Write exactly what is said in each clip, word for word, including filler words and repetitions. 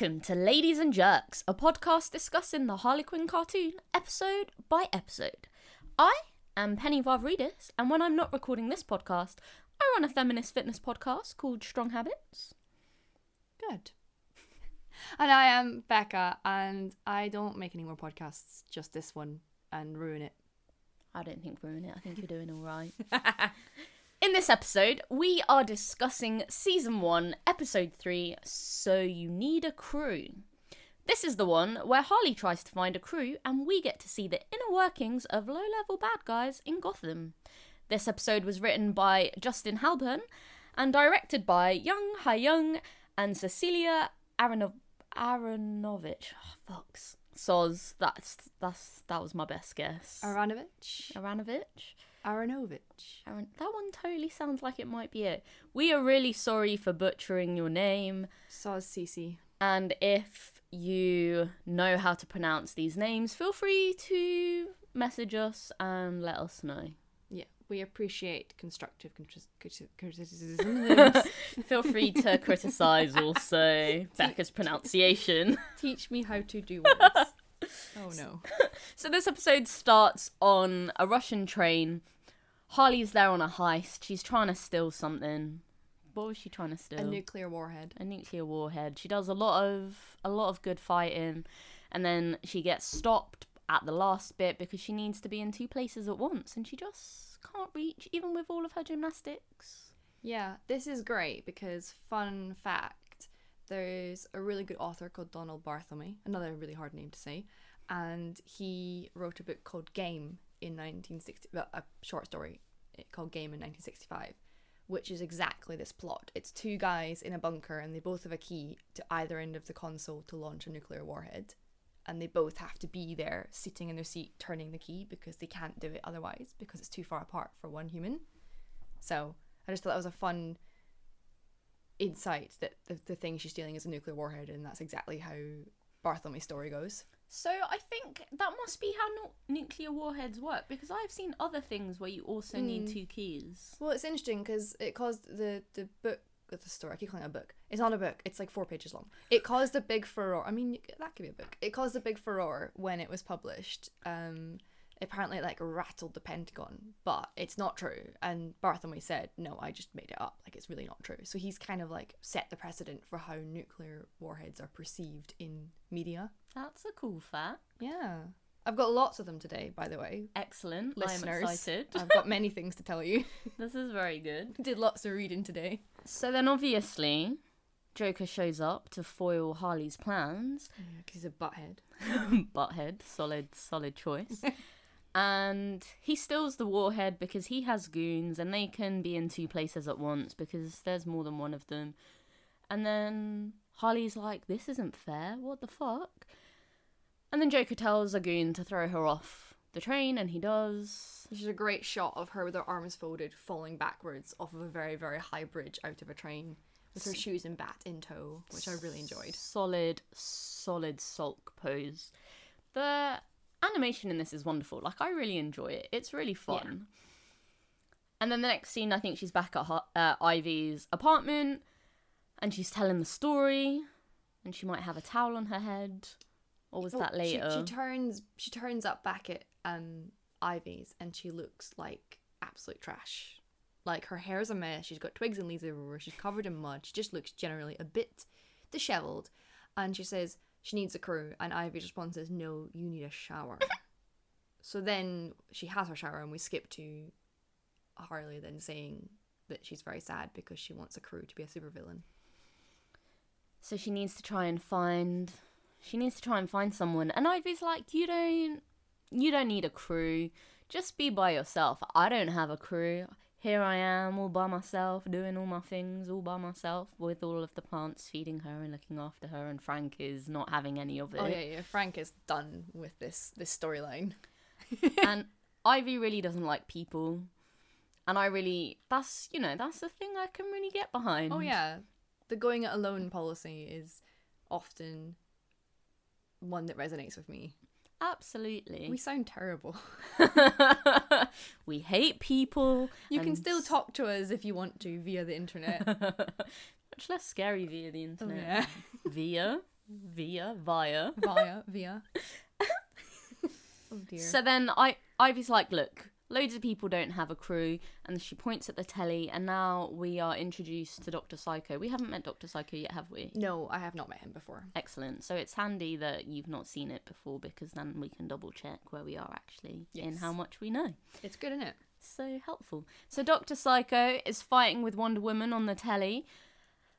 Welcome to Ladies and Jerks, a podcast discussing the Harlequin cartoon episode by episode. I am Penny Vavridis, and when I'm not recording this podcast, I run a feminist fitness podcast called Strong Habits. Good. And I am Becca, and I don't make any more podcasts, just this one, and ruin it. I don't think ruin it. I think you're doing all right. In this episode, we are discussing Season one, Episode three, So You Need a Crew. This is the one where Harley tries to find a crew and we get to see the inner workings of low-level bad guys in Gotham. This episode was written by Justin Halpern and directed by Young Ha Young and Cecilia Aronov- Aronovich. Oh, fucks. Soz, that's, that's, that was my best guess. Aronovich. Aronovich. Aronovich. Aaron, that one totally sounds like it might be it. We are really sorry for butchering your name. Soz C C. And if you know how to pronounce these names, feel free to message us and let us know. Yeah, we appreciate constructive criticism. Feel free to criticise also Becca's pronunciation. Teach me how to do words. Oh no. So this episode starts on a Russian train. Harley's there on a heist. She's trying to steal something. What was she trying to steal? A nuclear warhead. A nuclear warhead. She does a lot of a lot of good fighting, and then she gets stopped at the last bit because she needs to be in two places at once, and she just can't reach even with all of her gymnastics. Yeah, this is great because, fun fact, there's a really good author called Donald Barthelme, another really hard name to say, and he wrote a book called Game in nineteen sixty, well, a short story called Game in nineteen sixty-five, which is exactly this plot. It's two guys in a bunker and they both have a key to either end of the console to launch a nuclear warhead, and they both have to be there sitting in their seat turning the key because they can't do it otherwise because it's too far apart for one human. So I just thought that was a fun insight that the, the thing she's stealing is a nuclear warhead, and that's exactly how Barthelme's story goes. So I think that must be how no- nuclear warheads work, because I've seen other things where you also mm. need two keys. Well, it's interesting because it caused the the book of the story. I keep calling it a book. It's not a book. It's like four pages long. It caused a big furore. I mean, that could be a book. It caused a big furore when it was published. Um, apparently, it, like, rattled the Pentagon, but it's not true. And Barthelme said, no, I just made it up. Like, it's really not true. So he's kind of, like, set the precedent for how nuclear warheads are perceived in media. That's a cool fact. Yeah. I've got lots of them today, by the way. Excellent. Listeners, I'm excited. I've got many things to tell you. This is very good. Did lots of reading today. So then, obviously, Joker shows up to foil Harley's plans. Yeah, 'cause he's a butthead. Butthead. Solid, solid choice. And he steals the warhead because he has goons and they can be in two places at once because there's more than one of them. And then Harley's like, this isn't fair, what the fuck? And then Joker tells a goon to throw her off the train, and he does. Which is a great shot of her with her arms folded falling backwards off of a very, very high bridge out of a train with her shoes and bat in tow, which I really enjoyed. Solid, solid sulk pose. The animation in this is wonderful. Like, I really enjoy it. It's really fun. Yeah. And then the next scene, I think she's back at her, uh, Ivy's apartment, and she's telling the story, and she might have a towel on her head, or was oh, that later? She, she turns she turns up back at um Ivy's, and she looks like absolute trash. Like, her hair's a mess. She's got twigs and leaves everywhere. She's covered in mud. She just looks generally a bit dishevelled, and she says she needs a crew, and Ivy's response is, no, you need a shower. So then she has her shower, and we skip to Harley then saying that she's very sad because she wants a crew to be a supervillain. So she needs to try and find she needs to try and find someone, and Ivy's like, you don't you don't need a crew. Just be by yourself. I don't have a crew. Here I am all by myself, doing all my things all by myself, with all of the plants feeding her and looking after her, and Frank is not having any of it. Oh yeah, yeah. Frank is done with this this storyline. And Ivy really doesn't like people. And I really, that's, you know, that's the thing I can really get behind. Oh yeah. The going it alone policy is often one that resonates with me. Absolutely. We sound terrible. We hate people. You can still talk to us if you want to via the internet. Much less scary via the internet. Oh, yeah. Via? Via, via. Via, via. Oh dear. So then I, Ivy's like, look, loads of people don't have a crew, and she points at the telly, and now we are introduced to Doctor Psycho. We haven't met Doctor Psycho yet, have we? No, I have not met him before. Excellent. So it's handy that you've not seen it before, because then we can double check where we are actually yes. and how much we know. It's good, isn't it? So helpful. So Doctor Psycho is fighting with Wonder Woman on the telly.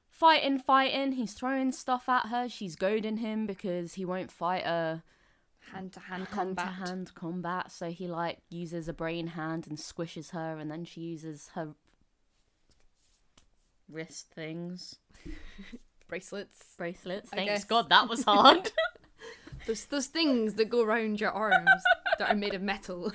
Fighting, fighting. He's throwing stuff at her. She's goading him because he won't fight her. Hand-to-hand combat. Hand-to-hand combat. So he, like, uses a brain hand and squishes her, and then she uses her wrist things. Bracelets. Bracelets. I Thanks guess. God, that was hard. those, those things that go around your arms that are made of metal.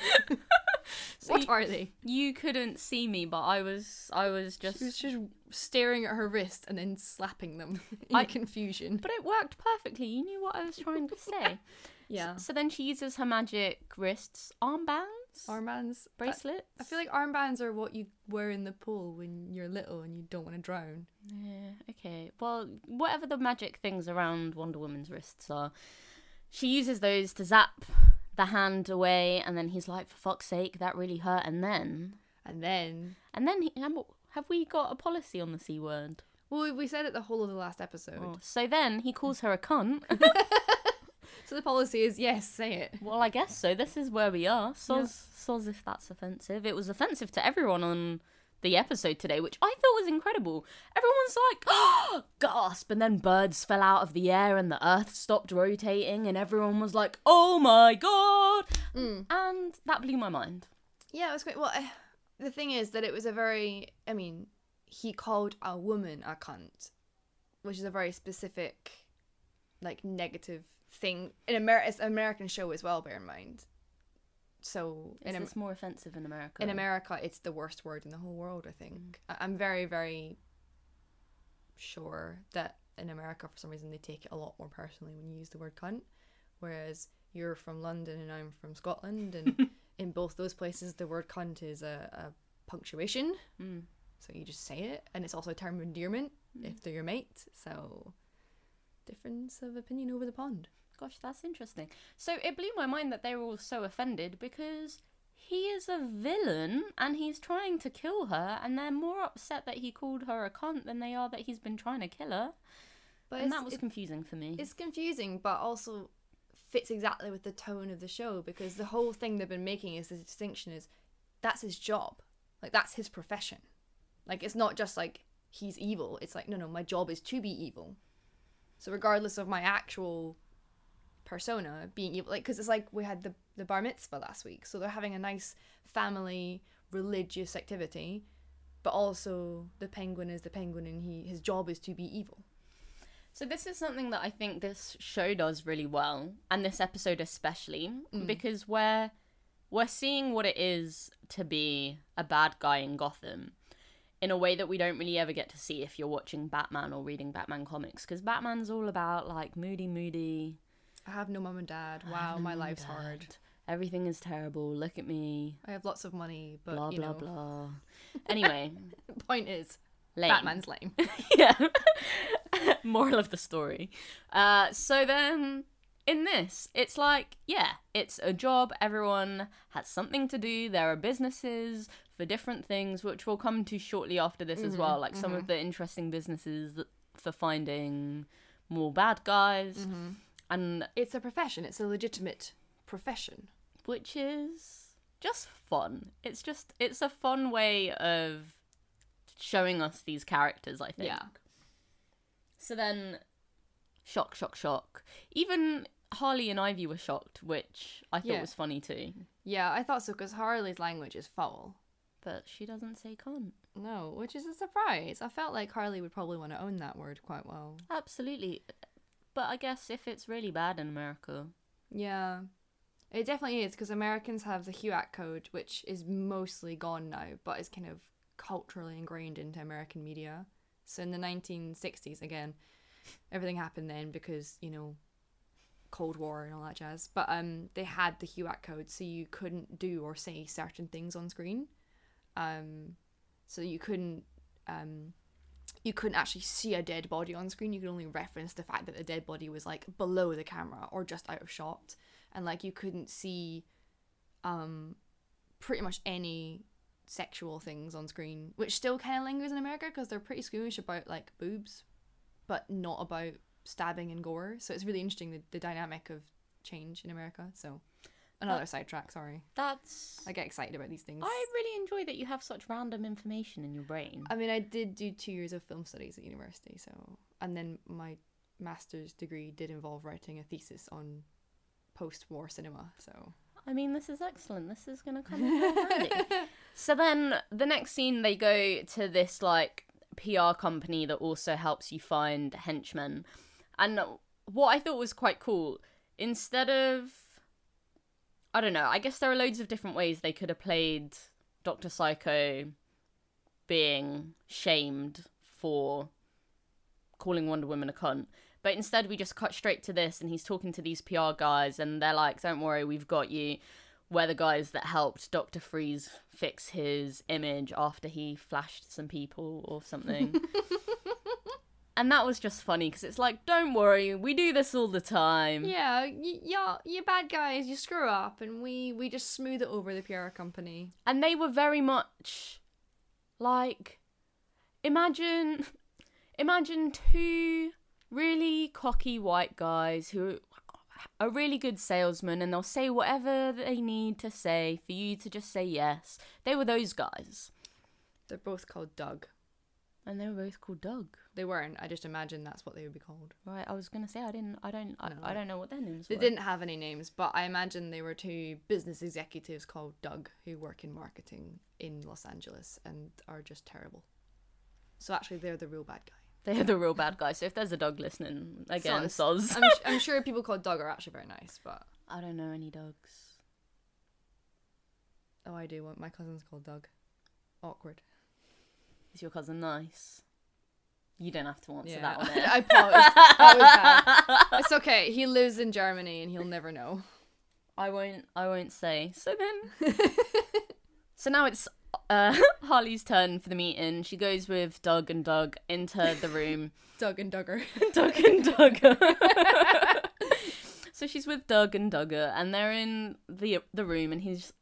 So what you, are they? You couldn't see me, but I was I was just... She was just staring at her wrist and then slapping them in I, confusion. But it worked perfectly. You knew what I was trying to say. Yeah. So, so then she uses her magic wrists. Armbands? Armbands. Bracelets? I, I feel like armbands are what you wear in the pool when you're little and you don't want to drown. Yeah, okay. Well, whatever the magic things around Wonder Woman's wrists are, she uses those to zap the hand away, and then he's like, for fuck's sake, that really hurt. And then and then and then he, have we got a policy on the C word? Well, we said it the whole of the last episode. Oh, so then he calls her a cunt. So the policy is, yes, say it. Well, I guess so. This is where we are. Soz, yeah. Soz if that's offensive. It was offensive to everyone on the episode today, which I thought was incredible. Everyone's like, oh, gasp, and then birds fell out of the air and the earth stopped rotating and everyone was like, oh my god. Mm. And that blew my mind. Yeah, it was great. Well, uh, the thing is that it was a very, I mean, he called a woman a cunt, which is a very specific, like, negative thing. In Amer- it's an American show as well, bear in mind. So in Am- it's more offensive in America. In America, it's the worst word in the whole world, I think. Mm. I'm very, very sure that in America, for some reason, they take it a lot more personally when you use the word cunt, whereas you're from London and I'm from Scotland, and in both those places, the word cunt is a, a punctuation, mm. so you just say it, and it's also a term of endearment mm. if they're your mate, so difference of opinion over the pond. Gosh, that's interesting. So it blew my mind that they were all so offended because he is a villain and he's trying to kill her, and they're more upset that he called her a cunt than they are that he's been trying to kill her. But and that was it, confusing for me. It's confusing, but also fits exactly with the tone of the show, because the whole thing they've been making is the distinction is that's his job. Like, that's his profession. Like, it's not just like he's evil. It's like, no, no, my job is to be evil. So regardless of my actual persona being evil, like, because it's like we had the the bar mitzvah last week, so they're having a nice family religious activity, but also the Penguin is the Penguin and he his job is to be evil. So this is something that I think this show does really well, and this episode especially, mm. because we're we're seeing what it is to be a bad guy in Gotham in a way that we don't really ever get to see if you're watching Batman or reading Batman comics, because Batman's all about, like, moody moody I have no mum and dad. Wow, my life's hard. Everything is terrible. Look at me. I have lots of money, but blah, you blah, know. Blah. Anyway. Point is, lame. Batman's lame. Yeah. Moral of the story. Uh, so then, in this, it's like, yeah, it's a job. Everyone has something to do. There are businesses for different things, which we'll come to shortly after this mm-hmm, as well. Like mm-hmm. some of the interesting businesses for finding more bad guys. Mm-hmm. And it's a profession. It's a legitimate profession, which is just fun. It's just it's a fun way of showing us these characters, I think. Yeah. So then, shock, shock, shock. Even Harley and Ivy were shocked, which I thought yeah. was funny too. Yeah, I thought so, because Harley's language is foul, but she doesn't say cunt. No, which is a surprise. I felt like Harley would probably want to own that word quite well. Absolutely. But I guess if it's really bad in America. Yeah. It definitely is, because Americans have the H U A C code, which is mostly gone now, but is kind of culturally ingrained into American media. So in the nineteen sixties, again, everything happened then because, you know, Cold War and all that jazz. But um, they had the H U A C code, so you couldn't do or say certain things on screen. Um, so you couldn't um, you couldn't actually see a dead body on screen. You could only reference the fact that the dead body was, like, below the camera or just out of shot. And, like, you couldn't see um, pretty much any sexual things on screen, which still kind of lingers in America because they're pretty squeamish about, like, boobs, but not about stabbing and gore. So it's really interesting, the, the dynamic of change in America. So another that, sidetrack, sorry. That's... I get excited about these things. I really enjoy that you have such random information in your brain. I mean, I did do two years of film studies at university, so... And then my master's degree did involve writing a thesis on post-war cinema, so... I mean, this is excellent. This is going to come in handy. So then, the next scene, they go to this, like, P R company that also helps you find henchmen. And what I thought was quite cool, instead of... I don't know, I guess there are loads of different ways they could have played Doctor Psycho being shamed for calling Wonder Woman a cunt. But instead we just cut straight to this, and he's talking to these P R guys, and they're like, don't worry, we've got you. We're the guys that helped Doctor Freeze fix his image after he flashed some people or something. And that was just funny, because it's like, don't worry, we do this all the time. Yeah, y- you're, you're bad guys, you screw up, and we, we just smooth it over, the P R company. And they were very much like, imagine, imagine two really cocky white guys who are really good salesmen, and they'll say whatever they need to say for you to just say yes. They were those guys. They're both called Doug. And they were both called Doug. They weren't. I just imagine that's what they would be called. Right. I was gonna say I didn't. I don't. I, no. I don't know what their names were. They didn't have any names, but I imagine they were two business executives called Doug who work in marketing in Los Angeles and are just terrible. So actually, they're the real bad guy. They're the real bad guy. So if there's a Doug listening, again, soz. I'm, I'm sure people called Doug are actually very nice, but I don't know any Dougs. Oh, I do. My cousin's called Doug. Awkward. Is your cousin nice? You don't have to answer yeah, that one. I paused. That was bad. It's okay. He lives in Germany and he'll never know. I won't. I won't say. So then. So now it's uh, Harley's turn for the meeting. She goes with Doug and Doug into the room. Doug and Duggar. Doug and Duggar. So she's with Doug and Duggar, and they're in the the room, and he's.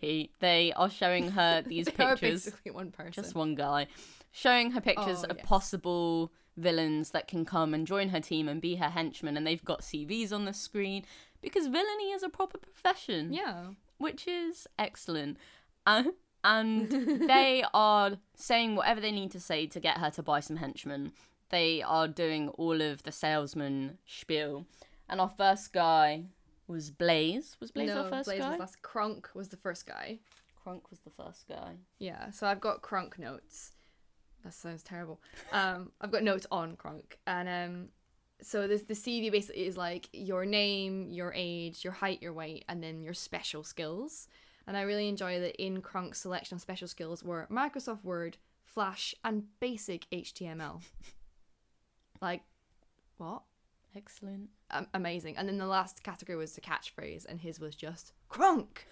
He, they are showing her these they pictures. Are basically one person. Just one guy. Showing her pictures oh, of yes. possible villains that can come and join her team and be her henchmen, and they've got C Vs on the screen because villainy is a proper profession. Yeah. Which is excellent. Uh, and they are saying whatever they need to say to get her to buy some henchmen. They are doing all of the salesman spiel. And our first guy... Was Blaze? Was Blaze no, our first Blaze guy? No, Blaze was last. Kronk was the first guy. Kronk was the first guy. Yeah, so I've got Kronk notes. That sounds terrible. Um, I've got notes on Kronk. And um, so this, the C V basically is like your name, your age, your height, your weight, and then your special skills. And I really enjoy that in Kronk's selection of special skills were Microsoft Word, Flash, and basic H T M L. Like, what? Excellent. Um, amazing. And then the last category was the catchphrase, and his was just Kronk.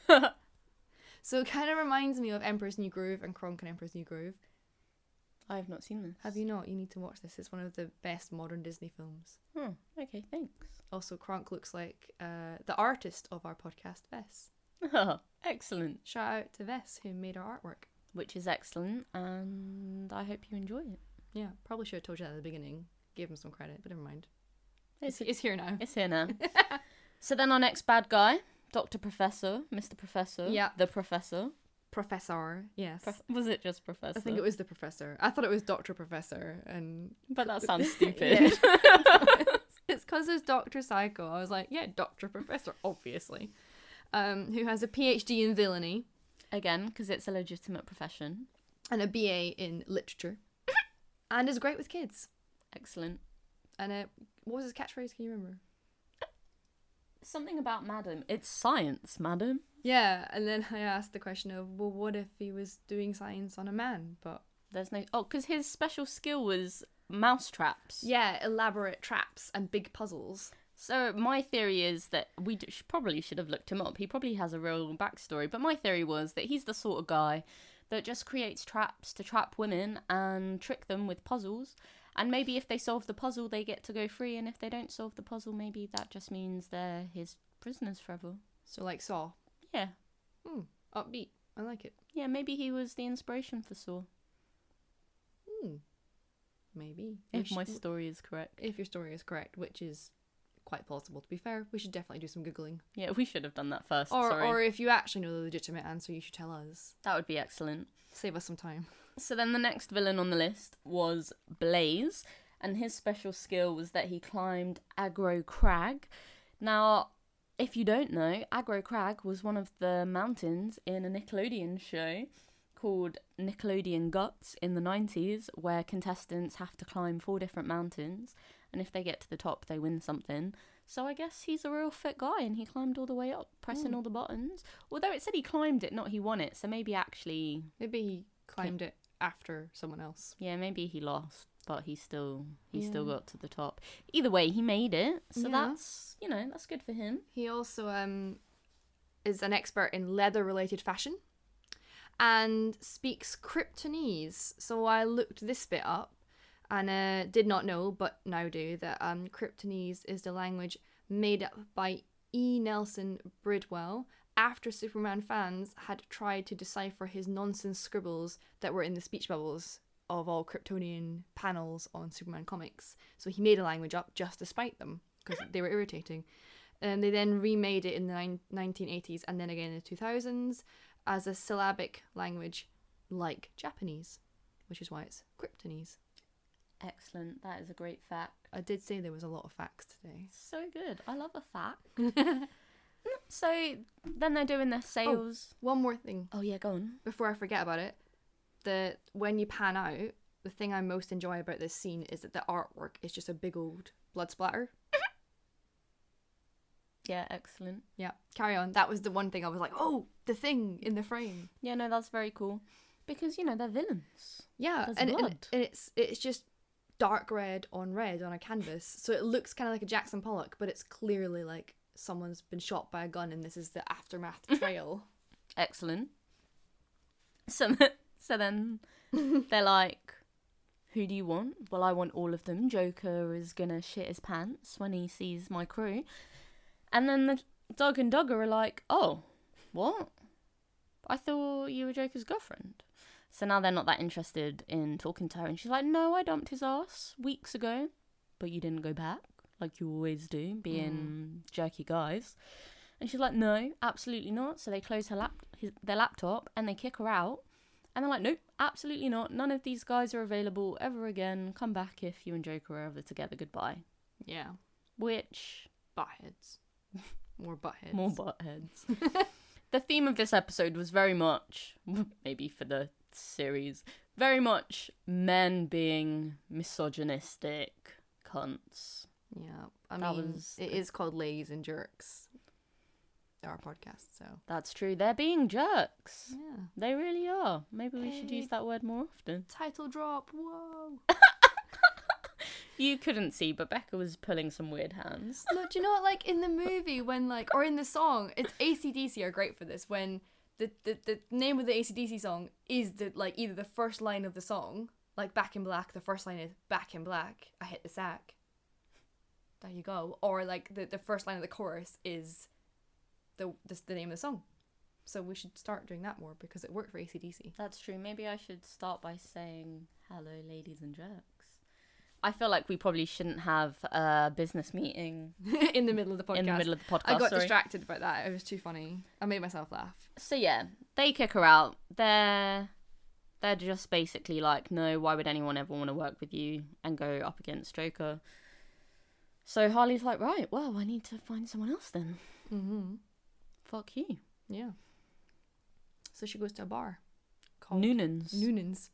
So it kind of reminds me of Emperor's New Groove and Kronk and Emperor's New Groove. I have not seen this. Have you not? You need to watch this. It's one of the best modern Disney films. Hmm. Okay, thanks. Also, Kronk looks like uh, the artist of our podcast, Vess. Oh, excellent. Shout out to Vess, who made our artwork. Which is excellent, and I hope you enjoy it. Yeah, probably should have told you that at the beginning. Gave him some credit, but never mind. It's, it's here now. It's here now. So then our next bad guy, Doctor Professor, Mister Professor. Yeah. The Professor. Professor, yes. Prof- was it just Professor? I think it was the Professor. I thought it was Doctor Professor. and But that sounds stupid. It's because it's Doctor Psycho. I was like, yeah, Doctor Professor, obviously. Um, who has a P H D in villainy. Again, because it's a legitimate profession. And a B A in literature. And is great with kids. Excellent. And uh, what was his catchphrase? Can you remember? Something about madam. It's science, madam. Yeah, and then I asked the question of, well, what if he was doing science on a man? But there's no... Oh, because his special skill was mouse traps. Yeah, elaborate traps and big puzzles. So my theory is that we d- probably should have looked him up. He probably has a real backstory. But my theory was that he's the sort of guy that just creates traps to trap women and trick them with puzzles. And maybe if they solve the puzzle, they get to go free. And if they don't solve the puzzle, maybe that just means they're his prisoners forever. So like Saw? Yeah. Hmm. Upbeat. I like it. Yeah, maybe he was the inspiration for Saw. Hmm. Maybe. If my story is correct. If your story is correct, which is quite plausible, to be fair. We should definitely do some Googling. Yeah, we should have done that first. Or, sorry. Or if you actually know the legitimate answer, you should tell us. That would be excellent. Save us some time. So then the next villain on the list was Blaze, and his special skill was that he climbed Agro Crag. Now, if you don't know, Agro Crag was one of the mountains in a Nickelodeon show called Nickelodeon Guts in the nineties, where contestants have to climb four different mountains, and if they get to the top, they win something. So I guess he's a real fit guy, and he climbed all the way up, pressing mm. all the buttons. Although it said he climbed it, not he won it, so maybe actually... Maybe he climbed it after someone else. Yeah, maybe he lost, but he still he yeah. still got to the top. Either way, he made it, so yeah. that's, you know, that's good for him. He also um is an expert in leather-related fashion and speaks Kryptonese. So I looked this bit up and uh, did not know, but now do, that um Kryptonese is the language made up by E. Nelson Bridwell after Superman fans had tried to decipher his nonsense scribbles that were in the speech bubbles of all Kryptonian panels on Superman comics. So he made a language up just to spite them, because they were irritating. And they then remade it in the nineteen eighties and then again in the two thousands as a syllabic language like Japanese, which is why it's Kryptonese. Excellent. That is a great fact. I did say there was a lot of facts today. So good. I love a fact. So then they're doing their sales. Oh, one more thing. Oh yeah, go on. Before I forget about it, the when you pan out, the thing I most enjoy about this scene is that the artwork is just a big old blood splatter. Yeah, excellent. Yeah, carry on. That was the one thing I was like, oh, the thing in the frame. Yeah, no, that's very cool. Because, you know, they're villains. Yeah, and, and, and it's it's just dark red on red on a canvas. So it looks kind of like a Jackson Pollock, but it's clearly like someone's been shot by a gun and this is the aftermath trail. Excellent. So, so then they're like, who do you want? Well, I want all of them. Joker is going to shit his pants when he sees my crew. And then the Doug and Duggar are like, oh, what? I thought you were Joker's girlfriend. So now they're not that interested in talking to her. And she's like, no, I dumped his ass weeks ago, but you didn't go back. Like you always do, being mm. jerky guys. And she's like, no, absolutely not. So they close her lap, his, their laptop, and they kick her out. And they're like, nope, absolutely not. None of these guys are available ever again. Come back if you and Joker are ever together. Goodbye. Yeah. Which... Buttheads. More buttheads. More buttheads. The theme of this episode was very much, maybe for the series, very much men being misogynistic cunts. Yeah, I that mean, was... it is called Ladies and Jerks, our podcast, so... That's true, they're being jerks. Yeah. They really are. Maybe we hey. should use that word more often. Title drop, whoa! You couldn't see, but Becca was pulling some weird hands. No, do you know what, like, in the movie, when, like, or in the song, it's A C D C are great for this, when the, the, the name of the A C D C song is, the like, either the first line of the song, like, Back in Black, the first line is, Back in Black, I hit the sack. There you go. Or like the, the first line of the chorus is the, the the name of the song. So we should start doing that more because it worked for A C D C. That's true. Maybe I should start by saying, hello, ladies and jerks. I feel like we probably shouldn't have a business meeting. In the middle of the podcast. In the middle of the podcast, I got sorry. distracted by that. It was too funny. I made myself laugh. So yeah, they kick her out. They're, they're just basically like, no, why would anyone ever want to work with you and go up against Joker? So Harley's like, right, well, I need to find someone else then. Mm-hmm. Fuck you. Yeah. So she goes to a bar. Called Noonan's. Noonan's.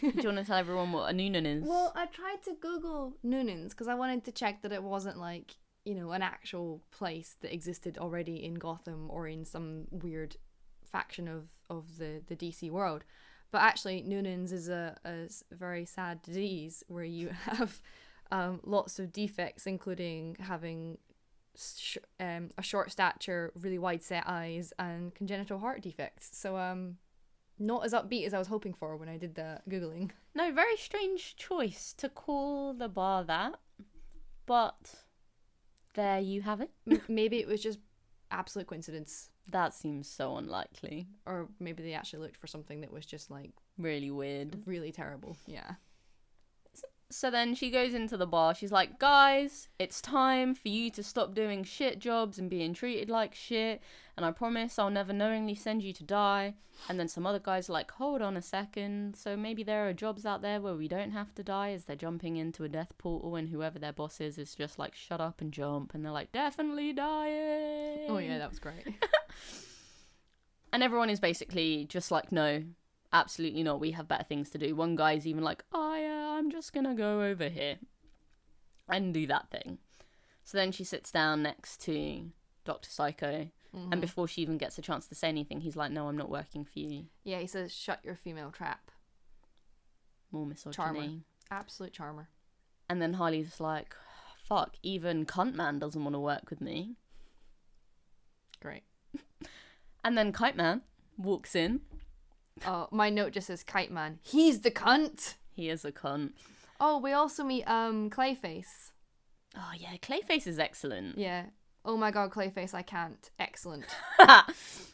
Do you want to tell everyone what a Noonan is? Well, I tried to Google Noonan's because I wanted to check that it wasn't like, you know, an actual place that existed already in Gotham or in some weird faction of, of the, the D C world. But actually, Noonan's is a, a very sad disease where you have... Um, lots of defects, including having sh- um, a short stature, really wide set eyes, and congenital heart defects. So um, not as upbeat as I was hoping for when I did the Googling. No, very strange choice to call the bar that, but there you have it. M- maybe it was just absolute coincidence. That seems so unlikely. Or maybe they actually looked for something that was just like... really weird. Really terrible, yeah. So then she goes into the bar. She's like, guys, it's time for you to stop doing shit jobs and being treated like shit. And I promise I'll never knowingly send you to die. And then some other guys are like, hold on a second. So maybe there are jobs out there where we don't have to die, as they're jumping into a death portal, and whoever their boss is is just like, shut up and jump. And they're like, definitely dying. Oh, yeah, that was great. And everyone is basically just like, no, absolutely not. We have better things to do. One guy's even like, oh, yeah. I'm just gonna go over here and do that thing. So then she sits down next to Doctor Psycho, mm-hmm. and before she even gets a chance to say anything, he's like, no, I'm not working for you. Yeah, he says, shut your female trap. More misogyny. Charmer. Absolute charmer. And then Harley's like, fuck, even Cunt Man doesn't want to work with me. Great. And then Kite Man walks in. Oh, my note just says Kite Man. He's the cunt! He is a cunt. Oh, we also meet um Clayface. Oh, yeah. Clayface is excellent. Yeah. Oh, my God, Clayface, I can't. Excellent.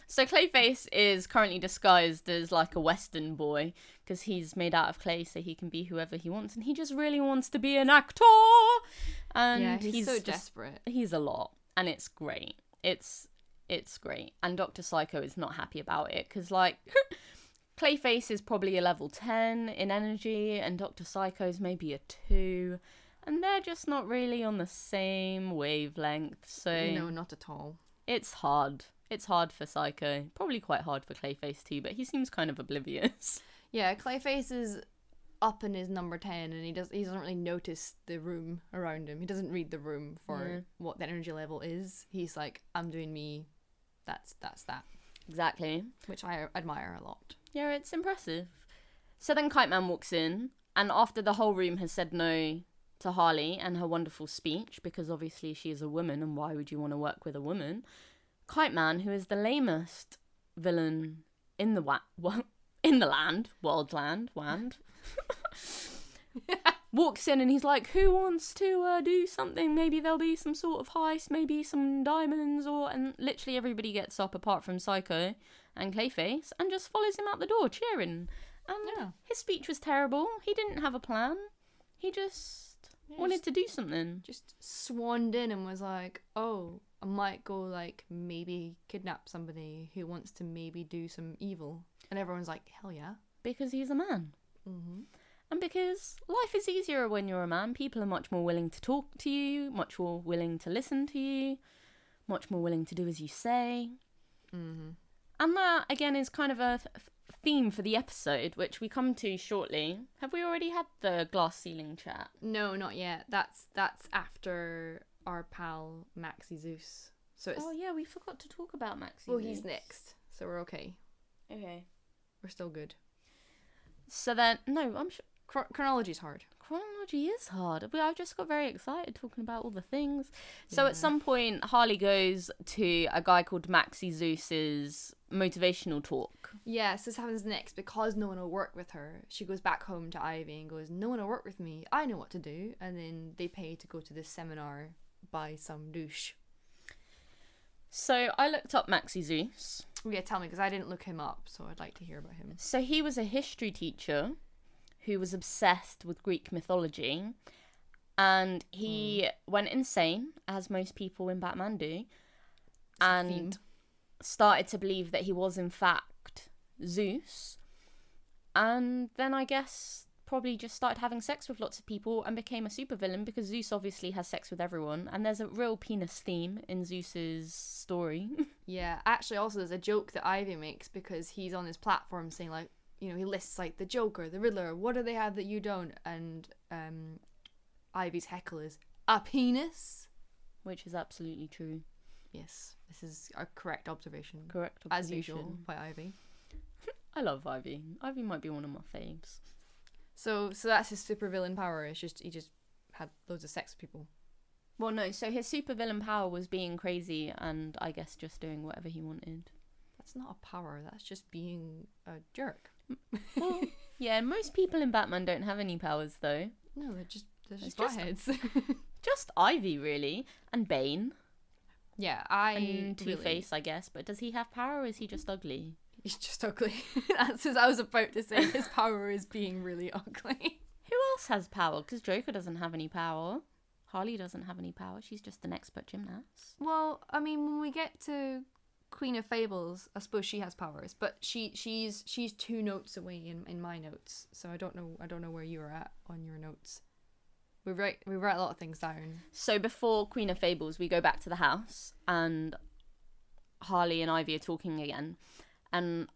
So Clayface is currently disguised as, like, a Western boy because he's made out of clay so he can be whoever he wants, and he just really wants to be an actor. And yeah, he's, he's so just, desperate. He's a lot, and it's great. It's, it's great. And Doctor Psycho is not happy about it because, like... Clayface is probably a level ten in energy, and Doctor Psycho's maybe a two, and they're just not really on the same wavelength, so... No, not at all. It's hard. It's hard for Psycho. Probably quite hard for Clayface too, but he seems kind of oblivious. Yeah, Clayface is up in his number ten, and he, does, he doesn't really notice the room around him. He doesn't read the room for yeah. what the energy level is. He's like, I'm doing me. That's, that's that. Exactly. Which I admire a lot. Yeah, it's impressive. So then Kite Man walks in, and after the whole room has said no to Harley and her wonderful speech, because obviously she is a woman, and why would you want to work with a woman? Kite Man, who is the lamest villain in the wa- well, in the land, world land, wand, walks in and he's like, who wants to uh, do something? Maybe there'll be some sort of heist, maybe some diamonds, or... And literally everybody gets up apart from Psycho and Clayface and just follows him out the door cheering. And yeah. his speech was terrible. He didn't have a plan. He just yeah, wanted just, to do something. Just swanned in and was like, oh, I might go, like, maybe kidnap somebody who wants to maybe do some evil. And everyone's like, hell yeah. Because he's a man. Mm-hmm. And because life is easier when you're a man. People are much more willing to talk to you, much more willing to listen to you, much more willing to do as you say. Mm-hmm. And that, again, is kind of a th- theme for the episode, which we come to shortly. Have we already had the glass ceiling chat? No, not yet. That's that's after our pal Maxie Zeus. So it's... Oh, yeah, we forgot to talk about Maxie Zeus. Well, he's next, so we're okay. Okay. We're still good. So then... No, I'm sure... Chronology's hard. Chronology is hard. I've just got very excited talking about all the things. So yeah. At some point, Harley goes to a guy called Maxie Zeus's motivational talk. Yes, this happens next because no one will work with her. She goes back home to Ivy and goes, no one will work with me. I know what to do. And then they pay to go to this seminar by some douche. So I looked up Maxie Zeus. Oh, yeah, tell me, because I didn't look him up, so I'd like to hear about him. So he was a history teacher who was obsessed with Greek mythology, and he mm. went insane, as most people in Batman do, and started to believe that he was, in fact, Zeus, and then I guess probably just started having sex with lots of people and became a supervillain, because Zeus obviously has sex with everyone, and there's a real penis theme in Zeus's story. Yeah, actually also there's a joke that Ivy makes, because he's on his platform saying, like, you know, he lists, like, the Joker, the Riddler, what do they have that you don't? And um, Ivy's heckle is, a penis? Which is absolutely true. Yes, this is a correct observation. Correct observation. As usual, by Ivy. I love Ivy. Ivy might be one of my faves. So so that's his supervillain power. It's just, he just had loads of sex with people. Well, no, so his supervillain power was being crazy and, I guess, just doing whatever he wanted. That's not a power. That's just being a jerk. Well, yeah, most people in Batman don't have any powers, though. No, they're just they're just potheads. Just, just Ivy, really, and Bane. Yeah, I and Two-Face, really. I guess. But does he have power, or is he just ugly? He's just ugly. That's as I was about to say. His power is being really ugly. Who else has power? Because Joker doesn't have any power. Harley doesn't have any power. She's just an expert gymnast. Well, I mean, when we get to Queen of Fables, I suppose she has powers, but she she's she's two notes away in, in my notes. So I don't know I don't know where you are at on your notes. We write we write a lot of things down. So before Queen of Fables, we go back to the house, and Harley and Ivy are talking again, and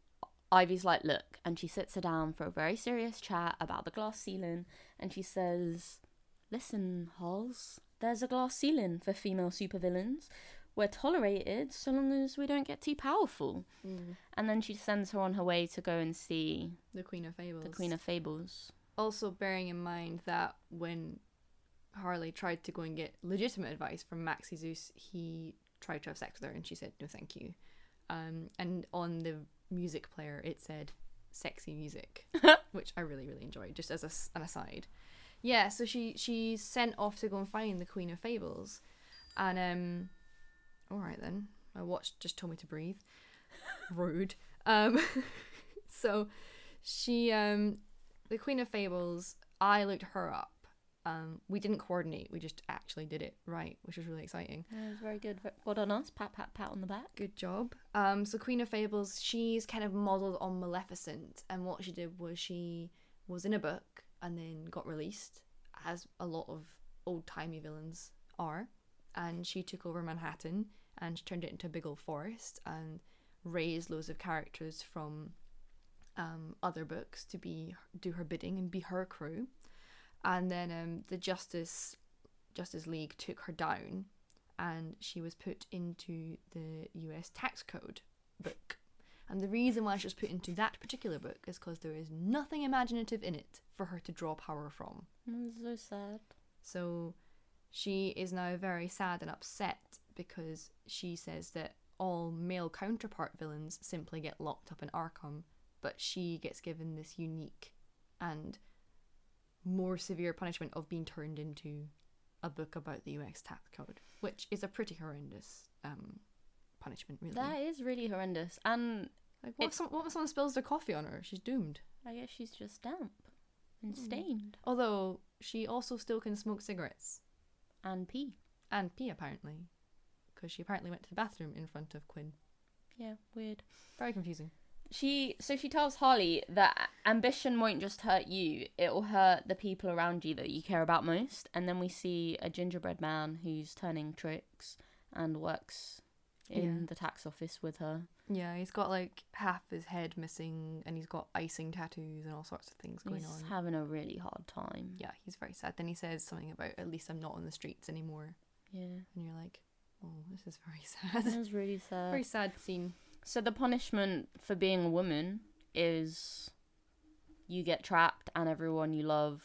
Ivy's like, "Look," and she sits her down for a very serious chat about the glass ceiling, and she says, "Listen, Halls, there's a glass ceiling for female supervillains. We're tolerated so long as we don't get too powerful." Mm. And then she sends her on her way to go and see the Queen of Fables. The Queen of Fables. Also bearing in mind that when Harley tried to go and get legitimate advice from Maxie Zeus, he tried to have sex with her and she said, "No, thank you." Um, and on the music player, it said sexy music, which I really, really enjoyed, just as a, an aside. Yeah, so she she's sent off to go and find the Queen of Fables, and um, all right then, my watch just told me to breathe. Rude. Um, so she um, the Queen of Fables. I looked her up. Um, we didn't coordinate. We just actually did it right, which was really exciting. Yeah, it was very good. Well done us. Pat, pat, pat on the back. Good job. Um, so Queen of Fables, she's kind of modelled on Maleficent, and what she did was she was in a book and then got released, as a lot of old-timey villains are, and she took over Manhattan and she turned it into a big old forest and raised loads of characters from um, other books to be do her bidding and be her crew. And then um, the Justice Justice League took her down, and she was put into the U S tax code book. And the reason why she was put into that particular book is because there is nothing imaginative in it for her to draw power from. That's so sad. So she is now very sad and upset because she says that all male counterpart villains simply get locked up in Arkham, but she gets given this unique and more severe punishment of being turned into a book about the U S tax code, which is a pretty horrendous um, punishment, really. That is really horrendous. And like, what if some, what if someone spills their coffee on her? She's doomed. I guess she's just damp and stained. Mm. Although she also still can smoke cigarettes. And pee. And pee, apparently. Because she apparently went to the bathroom in front of Quinn. Yeah, weird. Very confusing. She So she tells Harley that ambition won't just hurt you, it'll hurt the people around you that you care about most. And then we see a gingerbread man who's turning tricks and works in yeah. the tax office with her. Yeah, he's got like half his head missing and he's got icing tattoos and all sorts of things going he's on. He's having a really hard time. Yeah, he's very sad. Then he says something about, "At least I'm not on the streets anymore." Yeah. And you're like, oh, this is very sad. This is really sad. Very sad scene. So the punishment for being a woman is you get trapped and everyone you love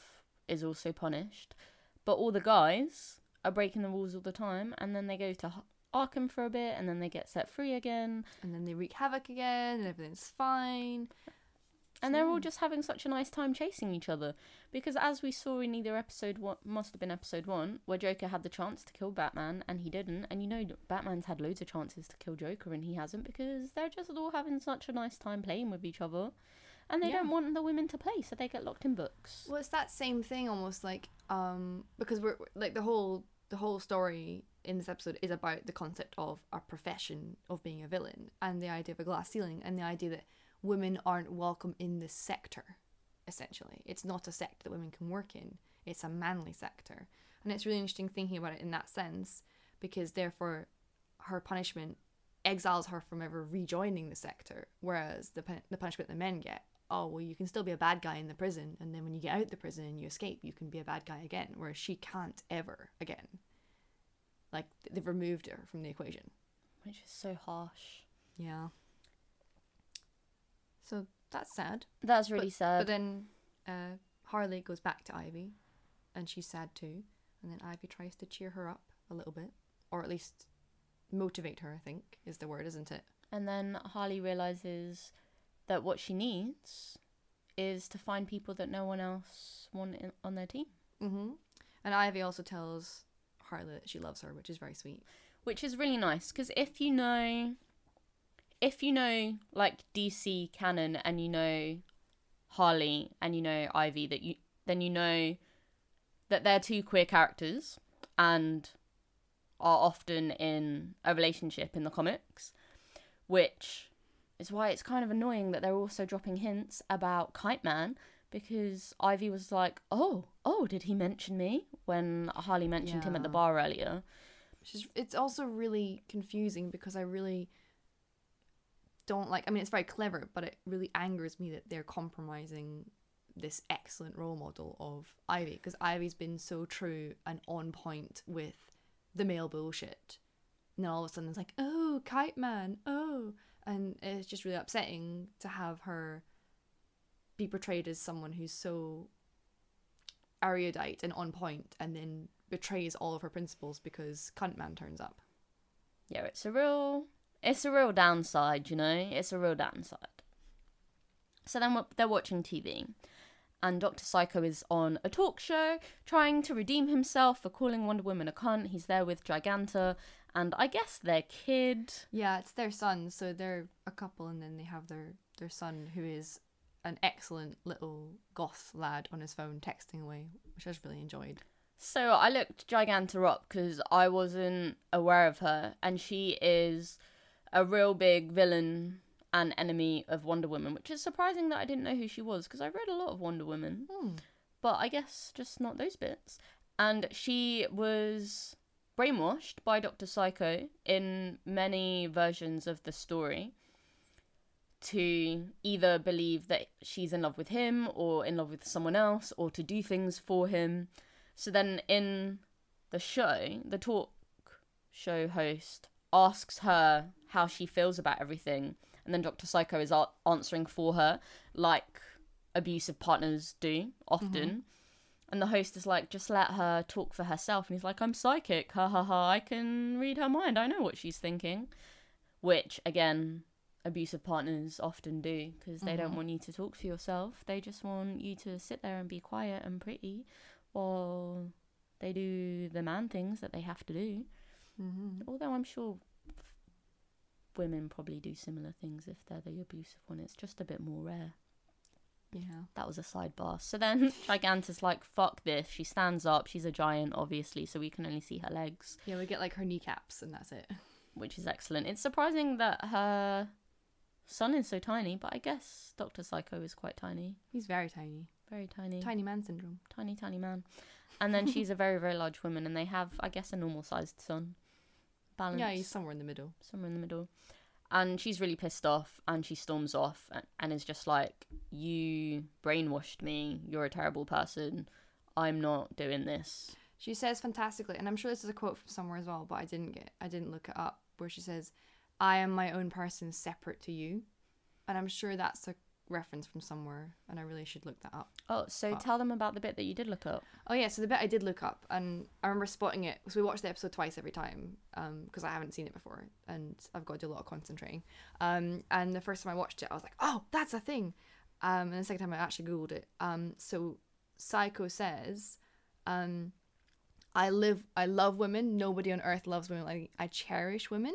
is also punished. But all the guys are breaking the rules all the time, and then they go to Arkham for a bit, and then they get set free again, and then they wreak havoc again, and everything's fine. And so, they're all just having such a nice time chasing each other, because as we saw in either episode one, must have been episode one, where Joker had the chance to kill Batman and he didn't, and you know Batman's had loads of chances to kill Joker and he hasn't, because they're just all having such a nice time playing with each other, and they yeah. don't want the women to play, so they get locked in books. Well, it's that same thing almost, like um because we're like the whole the whole story in this episode is about the concept of a profession of being a villain, and the idea of a glass ceiling, and the idea that women aren't welcome in this sector. Essentially, it's not a sector that women can work in, it's a manly sector. And it's really interesting thinking about it in that sense, because therefore her punishment exiles her from ever rejoining the sector, whereas the, the punishment the men get, oh well, you can still be a bad guy in the prison, and then when you get out the prison and you escape, you can be a bad guy again, whereas she can't ever again. Like, they've removed her from the equation. Which is so harsh. Yeah. So that's sad. That's really but, sad. But then uh, Harley goes back to Ivy, and she's sad too. And then Ivy tries to cheer her up a little bit, or at least motivate her, I think, is the word, isn't it? And then Harley realizes that what she needs is to find people that no one else want in, on their team. Mm-hmm. And Ivy also tells Harley that she loves her, which is very sweet. Which is really nice, because if you know, if you know, like, D C canon, and you know Harley, and you know Ivy, that you then you know that they're two queer characters, and are often in a relationship in the comics, which is why it's kind of annoying that they're also dropping hints about Kite Man, because Ivy was like, oh, oh, did he mention me? When Harley mentioned yeah. him at the bar earlier. It's also really confusing, because I really don't like... I mean, it's very clever, but it really angers me that they're compromising this excellent role model of Ivy, because Ivy's been so true and on point with the male bullshit. And then all of a sudden it's like, oh, Kite Man, oh. And it's just really upsetting to have her be portrayed as someone who's so erudite and on point, and then betrays all of her principles because Cunt Man turns up. Yeah, it's a real, it's a real downside, you know? It's a real downside. So then they're watching T V, and Doctor Psycho is on a talk show trying to redeem himself for calling Wonder Woman a cunt. He's there with Giganta and I guess their kid. Yeah, it's their son. So they're a couple, and then they have their, their son, who is an excellent little goth lad on his phone texting away, which I've really enjoyed. So I looked Giganta up because I wasn't aware of her, and she is a real big villain and enemy of Wonder Woman, which is surprising that I didn't know who she was, because I read a lot of Wonder Woman, hmm. but I guess just not those bits. And she was brainwashed by Doctor Psycho in many versions of the story to either believe that she's in love with him or in love with someone else, or to do things for him. So then in the show, the talk show host asks her how she feels about everything, and then Doctor Psycho is a- answering for her, like abusive partners do often. Mm-hmm. And the host is like, just let her talk for herself. And he's like, I'm psychic, ha ha ha, I can read her mind, I know what she's thinking. Which, again, abusive partners often do, because they mm-hmm. don't want you to talk for yourself. They just want you to sit there and be quiet and pretty while they do the man things that they have to do. Mm-hmm. Although I'm sure women probably do similar things if they're the abusive one. It's just a bit more rare. Yeah. That was a sidebar. So then Giganta's like, fuck this. She stands up. She's a giant, obviously, so we can only see her legs. Yeah, we get like her kneecaps and that's it. Which is excellent. It's surprising that her son is so tiny, but I guess Doctor Psycho is quite tiny. He's very tiny. Very tiny. Tiny man syndrome. Tiny, tiny man. And then she's a very, very large woman, and they have, I guess, a normal-sized son. Balance. Yeah, he's somewhere in the middle. Somewhere in the middle. And she's really pissed off, and she storms off, and, and is just like, you brainwashed me, you're a terrible person, I'm not doing this. She says fantastically, and I'm sure this is a quote from somewhere as well, but I didn't get, I didn't look it up, where she says, I am my own person separate to you. And I'm sure that's a reference from somewhere, and I really should look that up. Oh, so but... tell them about the bit that you did look up. Oh yeah, so the bit I did look up, and I remember spotting it, because we watched the episode twice every time, um, because I haven't seen it before, and I've got to do a lot of concentrating. Um, and the first time I watched it, I was like, oh, that's a thing! Um, and the second time I actually Googled it. Um, so Psycho says, um, I live, I love women, nobody on earth loves women like I cherish women.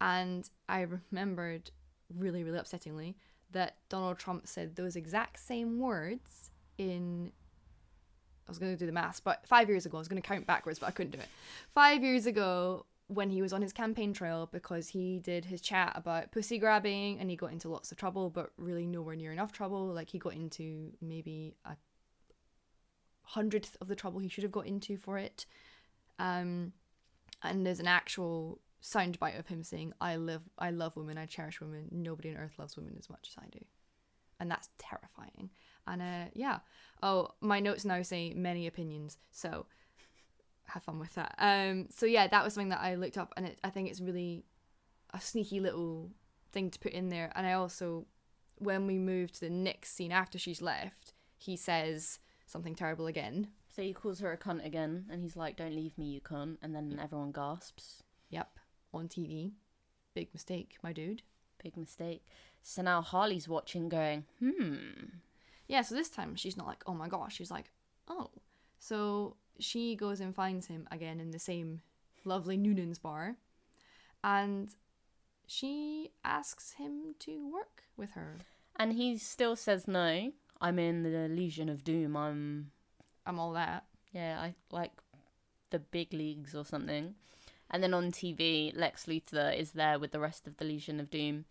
And I remembered, really, really upsettingly, that Donald Trump said those exact same words in, I was going to do the maths, but five years ago, I was going to count backwards, but I couldn't do it. Five years ago, when he was on his campaign trail, because he did his chat about pussy grabbing, and he got into lots of trouble, but really nowhere near enough trouble. Like, he got into maybe a hundredth of the trouble he should have got into for it. Um, and there's an actual soundbite of him saying, I live I love women, I cherish women, nobody on earth loves women as much as I do. And that's terrifying. And uh yeah. Oh, my notes now say many opinions, so have fun with that. Um so yeah, that was something that I looked up, and it, I think it's really a sneaky little thing to put in there. And I also, when we move to the next scene after she's left, he says something terrible again. So he calls her a cunt again, and he's like, don't leave me, you cunt, and then everyone gasps. Yep. On T V. Big mistake, my dude. Big mistake. So now Harley's watching going, hmm. Yeah, so this time she's not like, oh my gosh. She's like, oh. So she goes and finds him again in the same lovely Noonan's bar. And she asks him to work with her. And he still says no. I'm in the Legion of Doom. I'm... I'm all that. Yeah, I like the big leagues or something. And then on T V, Lex Luthor is there with the rest of the Legion of Doom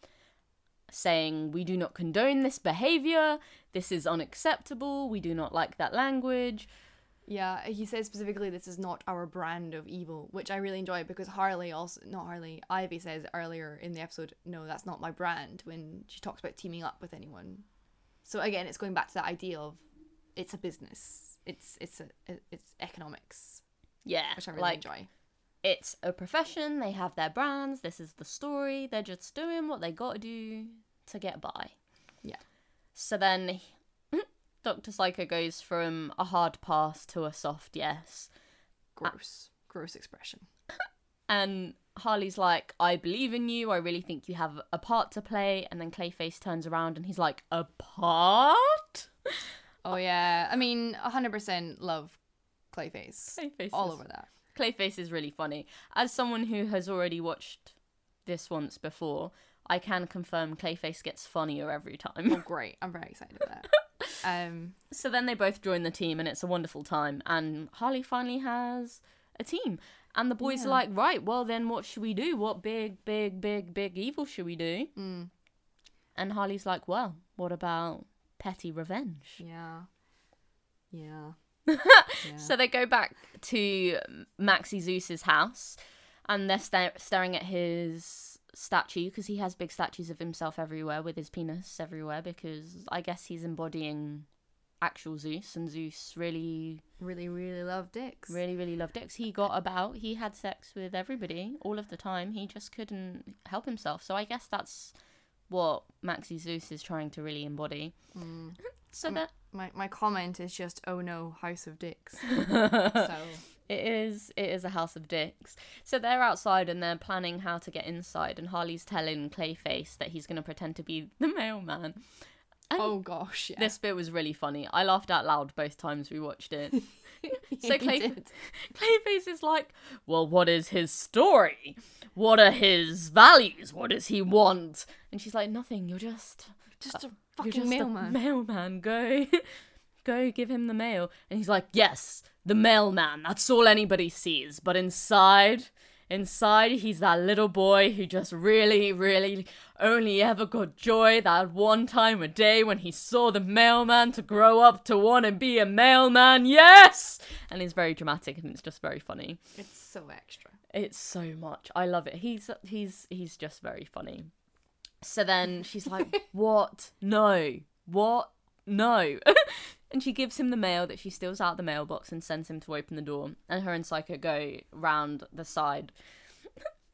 saying, we do not condone this behaviour. This is unacceptable. We do not like that language. Yeah, he says specifically this is not our brand of evil, which I really enjoy because Harley also, not Harley, Ivy says earlier in the episode, no, that's not my brand, when she talks about teaming up with anyone. So again, it's going back to that idea of it's a business. It's it's a, it's economics. Yeah. Which I really like, enjoy. It's a profession. They have their brands. This is the story. They're just doing what they got to do to get by. Yeah. So then Doctor Psycho goes from a hard pass to a soft yes. Gross. Uh, Gross expression. And Harley's like, I believe in you. I really think you have a part to play. And then Clayface turns around and he's like, a part? Oh, yeah. I mean, one hundred percent love Clayface. Clayface. All over that. Clayface is really funny. As someone who has already watched this once before, I can confirm Clayface gets funnier every time. Oh, great. I'm very excited about that. Um, so then they both join the team and it's a wonderful time and Harley finally has a team and the boys yeah. are like, right, well then what should we do? What big, big, big, big evil should we do? Mm. And Harley's like, well, what about petty revenge? Yeah. Yeah. yeah. So they go back to Maxie Zeus's house and they're sta- staring at his... statue, because he has big statues of himself everywhere with his penis everywhere, because I guess he's embodying actual Zeus, and Zeus really really really loved dicks really really loved dicks. He got about he had sex with everybody all of the time. He just couldn't help himself. So I guess that's what Maxie Zeus is trying to really embody. Mm. So my, that my, my comment is just, oh no, house of dicks. So It is it is a house of dicks. So they're outside and they're planning how to get inside, and Harley's telling Clayface that he's going to pretend to be the mailman. And oh gosh, yeah. This bit was really funny. I laughed out loud both times we watched it. So Clay, Clayface is like, well, what is his story? What are his values? What does he want? And she's like, nothing, you're just... Just a fucking you're just mailman. A mailman, go... go give him the mail. And he's like, yes, the mailman, that's all anybody sees, but inside inside he's that little boy who just really really only ever got joy that one time a day when he saw the mailman to grow up to want to be a mailman. Yes. And it's very dramatic and it's just very funny. It's so extra. It's so much. I love it. He's he's he's just very funny. So then she's like, what no what no And she gives him the mail that she steals out of the mailbox and sends him to open the door. And her and Psycho go round the side.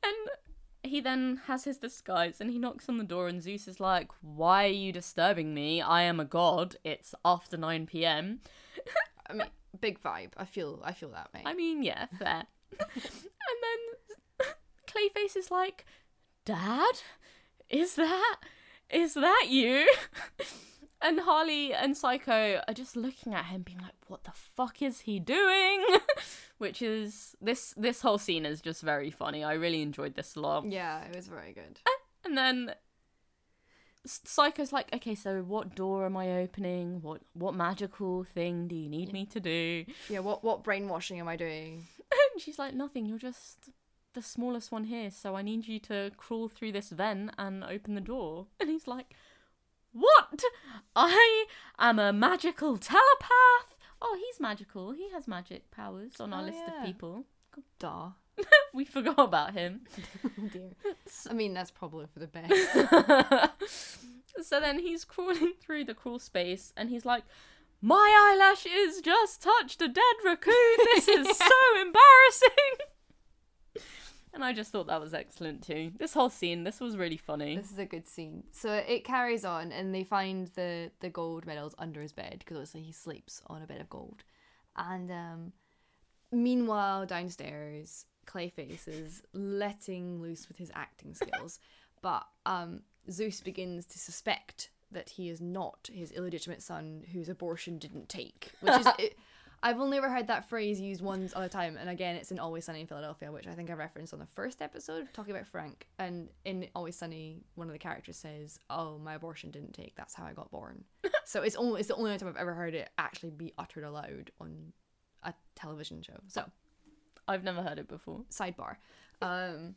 And he then has his disguise and he knocks on the door and Zeus is like, why are you disturbing me? I am a god. It's after nine p.m. I mean, big vibe. I feel I feel that, mate. I mean, yeah, fair. And then Clayface is like, Dad? Is that... Is that you? And Harley and Psycho are just looking at him being like, what the fuck is he doing? Which is, this this whole scene is just very funny. I really enjoyed this a lot. Yeah, it was very good. And then Psycho's like, okay, so what door am I opening? What what magical thing do you need me to do? Yeah, what, what brainwashing am I doing? And she's like, nothing, you're just the smallest one here, so I need you to crawl through this vent and open the door. And he's like... What? I am a magical telepath. Oh, he's magical. He has magic powers on our oh, list yeah. of people. Duh. We forgot about him. Oh, dear. I mean, that's probably for the best. So then he's crawling through the crawl space and he's like, my eyelashes just touched a dead raccoon. This is yeah. so embarrassing. And I just thought that was excellent too. This whole scene, this was really funny. This is a good scene. So it carries on and they find the, the gold medals under his bed because obviously he sleeps on a bed of gold. And um, meanwhile, downstairs, Clayface is letting loose with his acting skills, but um, Zeus begins to suspect that he is not his illegitimate son whose abortion didn't take, which is... it, I've only ever heard that phrase used once other time, and again, it's in Always Sunny in Philadelphia, which I think I referenced on the first episode, talking about Frank, and in Always Sunny, one of the characters says, oh, my abortion didn't take, that's how I got born. So it's only, it's the only time I've ever heard it actually be uttered aloud on a television show. So I've never heard it before. Sidebar. Um,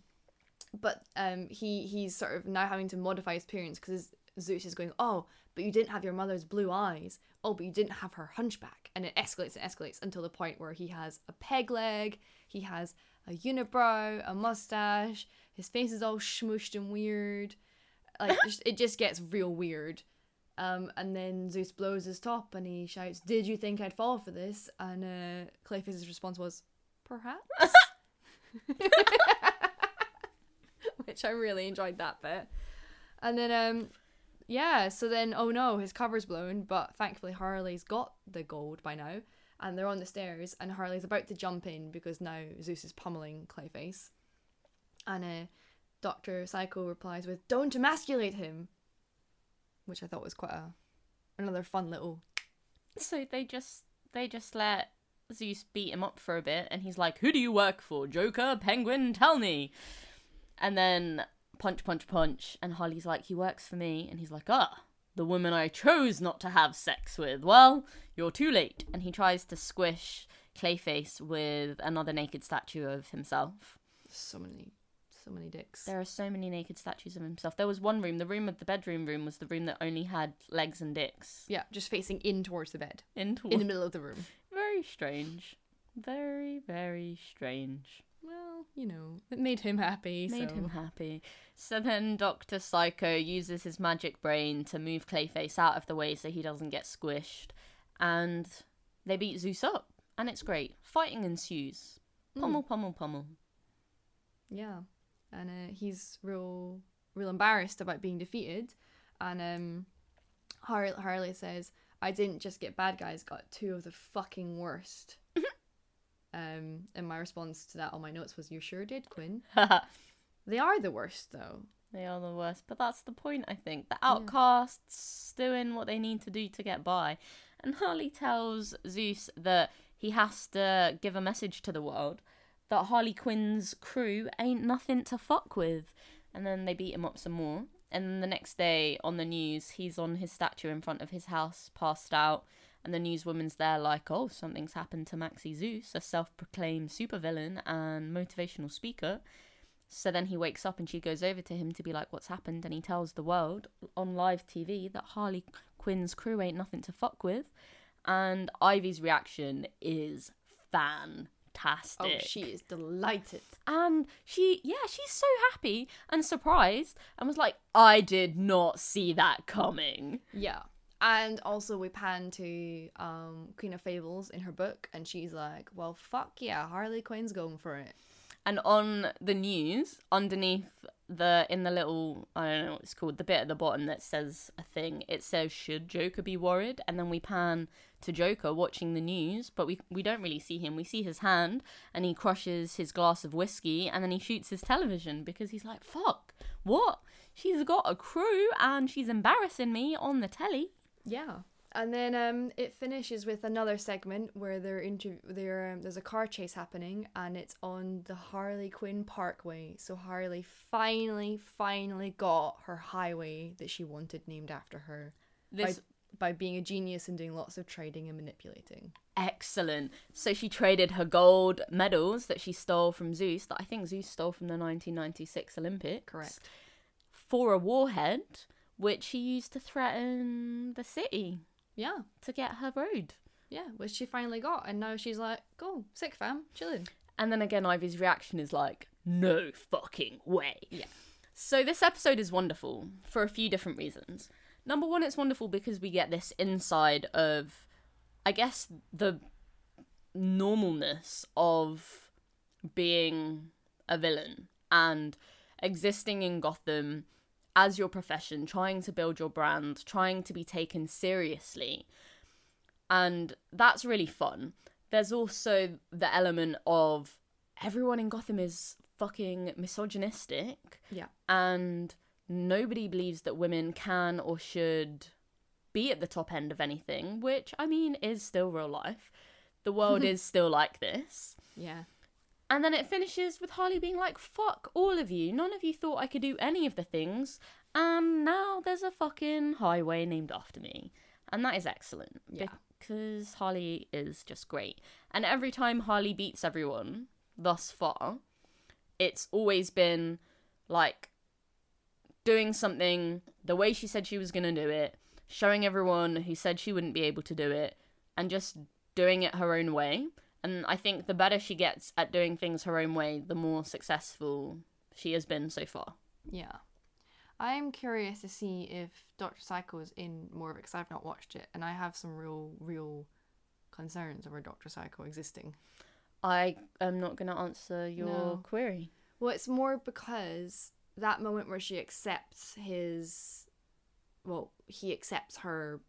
but um, he he's sort of now having to modify his appearance because Zeus is going, oh, but you didn't have your mother's blue eyes. Oh, but you didn't have her hunchback. And it escalates and escalates until the point where he has a peg leg, he has a unibrow, a mustache, his face is all smooshed and weird. Like, it just gets real weird. Um, and then Zeus blows his top and he shouts, did you think I'd fall for this? And uh, Clayface's response was, perhaps? Which I really enjoyed that bit. And then... um. Yeah, so then, oh no, his cover's blown, but thankfully Harley's got the gold by now, and they're on the stairs, and Harley's about to jump in because now Zeus is pummeling Clayface. And uh, Doctor Psycho replies with, don't emasculate him! Which I thought was quite a another fun little... So they just they just let Zeus beat him up for a bit, and he's like, who do you work for? Joker? Penguin? Tell me! And then... punch, punch, punch, and Harley's like, he works for me, and he's like, ah, the woman I chose not to have sex with, well, you're too late, and he tries to squish Clayface with another naked statue of himself. So many, so many dicks. There are so many naked statues of himself. There was one room, the room of the bedroom room was the room that only had legs and dicks. Yeah, just facing in towards the bed. In towards... In the middle of the room. Very strange. Very, very strange. Well, you know, it made him happy. Made so. him happy. So then Doctor Psycho uses his magic brain to move Clayface out of the way so he doesn't get squished. And they beat Zeus up. And it's great. Fighting ensues. Pummel, mm. pummel, pummel. Yeah. And uh, he's real real embarrassed about being defeated. And um, Har- Harley says, I didn't just get bad guys, got two of the fucking worst. Um, and my response to that on my notes was, you sure did, Quinn. They are the worst, though. They are the worst, but that's the point, I think. The outcasts yeah. doing what they need to do to get by. And Harley tells Zeus that he has to give a message to the world that Harley Quinn's crew ain't nothing to fuck with. And then they beat him up some more. And then the next day on the news, he's on his statue in front of his house, passed out. And the newswoman's there like, oh, something's happened to Maxie Zeus, a self-proclaimed supervillain and motivational speaker. So then he wakes up and she goes over to him to be like, what's happened? And he tells the world on live T V that Harley Quinn's crew ain't nothing to fuck with. And Ivy's reaction is fantastic. Oh, she is delighted. And she, yeah, she's so happy and surprised and was like, I did not see that coming. Yeah. And also we pan to um, Queen of Fables in her book, and she's like, well, fuck yeah, Harley Quinn's going for it. And on the news, underneath the, in the little, I don't know what it's called, the bit at the bottom that says a thing, it says, should Joker be worried? And then we pan to Joker watching the news, but we, we don't really see him. We see his hand, and he crushes his glass of whiskey, and then he shoots his television, because he's like, fuck, what? She's got a crew, and she's embarrassing me on the telly. Yeah, and then um, it finishes with another segment where they're inter- they're, um, there's a car chase happening, and it's on the Harley Quinn Parkway. So Harley finally, finally got her highway that she wanted named after her this... by, by being a genius and doing lots of trading and manipulating. Excellent. So she traded her gold medals that she stole from Zeus, that I think Zeus stole from the nineteen ninety-six Olympics. Correct. For a warhead... which she used to threaten the city. Yeah. To get her road. Yeah, which she finally got. And now she's like, cool, sick fam, chilling. And then again, Ivy's reaction is like, no fucking way. Yeah. So this episode is wonderful for a few different reasons. Number one, it's wonderful because we get this inside of, I guess, the normalness of being a villain and existing in Gotham as your profession, trying to build your brand, trying to be taken seriously. And that's really fun. There's also the element of everyone in Gotham is fucking misogynistic. Yeah. And nobody believes that women can or should be at the top end of anything, which, I mean, is still real life. The world is still like this. Yeah. And then it finishes with Harley being like, fuck all of you. None of you thought I could do any of the things. And now there's a fucking highway named after me. And that is excellent. Yeah. Because Harley is just great. And every time Harley beats everyone thus far, it's always been like doing something the way she said she was going to do it, showing everyone who said she wouldn't be able to do it, and just doing it her own way. And I think the better she gets at doing things her own way, the more successful she has been so far. Yeah. I'm curious to see if Doctor Psycho is in more of it, because I've not watched it, and I have some real, real concerns over Doctor Psycho existing. I am not going to answer your no. query. Well, it's more because that moment where she accepts his... Well, he accepts her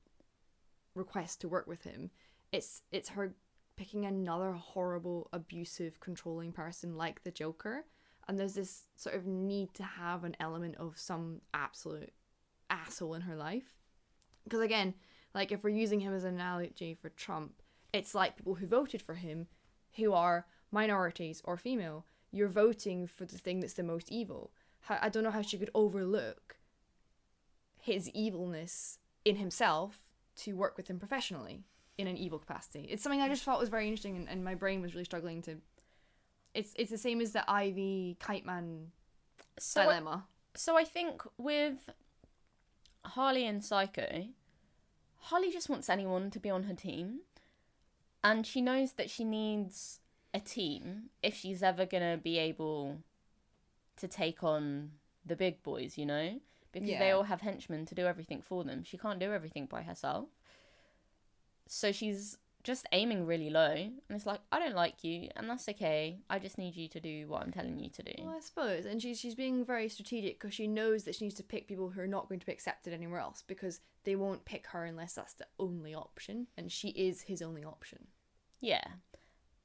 request to work with him. It's it's her... picking another horrible, abusive, controlling person like the Joker. And there's this sort of need to have an element of some absolute asshole in her life. Because again, like if we're using him as an analogy for Trump, it's like people who voted for him who are minorities or female. You're voting for the thing that's the most evil. I don't know how she could overlook his evilness in himself to work with him professionally. In an evil capacity. It's something I just thought was very interesting, and, and my brain was really struggling to... It's it's the same as the Ivy Kite Man so dilemma. I, so I think with Harley and Psycho, Harley just wants anyone to be on her team, and she knows that she needs a team if she's ever going to be able to take on the big boys, you know? Because yeah. they all have henchmen to do everything for them. She can't do everything by herself. So she's just aiming really low, and it's like, I don't like you, and that's okay. I just need you to do what I'm telling you to do. Well, I suppose, and she's she's being very strategic because she knows that she needs to pick people who are not going to be accepted anywhere else, because they won't pick her unless that's the only option, and she is his only option. Yeah,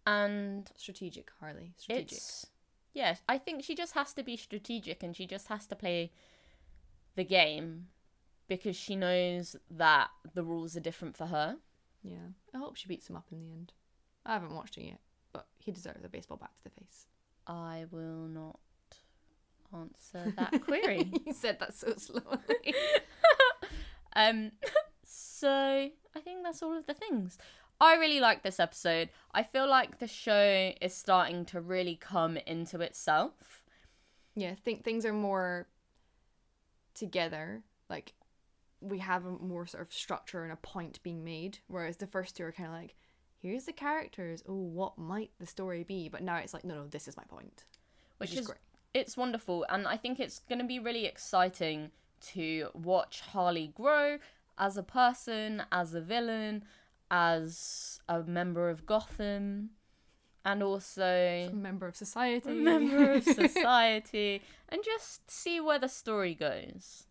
and strategic Harley, strategic. It's, yeah, I think she just has to be strategic, and she just has to play the game because she knows that the rules are different for her. Yeah, I hope she beats him up in the end. I haven't watched it yet, but he deserves a baseball bat to the face. I will not answer that query. You said that so slowly. um, so I think that's all of the things. I really like this episode. I feel like the show is starting to really come into itself. Yeah, I think things are more together, like... we have a more sort of structure and a point being made, whereas the first two are kind of like, here's the characters, oh, what might the story be? But now it's like, no, no, this is my point. Which, which is, is great. It's wonderful, and I think it's going to be really exciting to watch Harley grow as a person, as a villain, as a member of Gotham, and also... a member of society. A member of society. And just see where the story goes.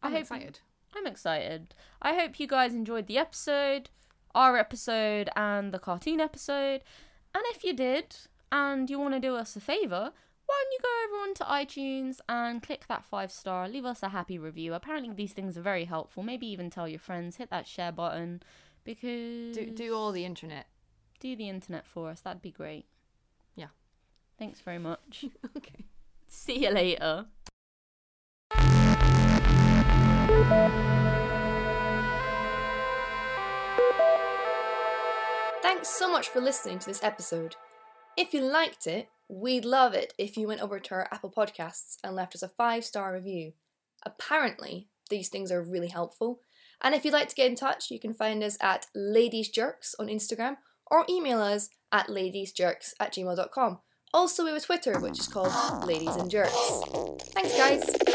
I'm I hope, excited. I'm excited. I hope you guys enjoyed the episode, our episode, and the cartoon episode. And if you did, and you want to do us a favour, why don't you go over onto iTunes and click that five star, leave us a happy review. Apparently these things are very helpful. Maybe even tell your friends, hit that share button, because... Do, do all the internet. Do the internet for us. That'd be great. Yeah. Thanks very much. Okay. See you later. Thanks so much for listening to this episode. If you liked it, we'd love it if you went over to our Apple Podcasts and left us a five-star review. Apparently, these things are really helpful. And if you'd like to get in touch, you can find us at ladiesjerks on Instagram, or email us at ladiesjerks at gmail dot com. Also, we have a Twitter, which is called Ladies and Jerks. Thanks, guys!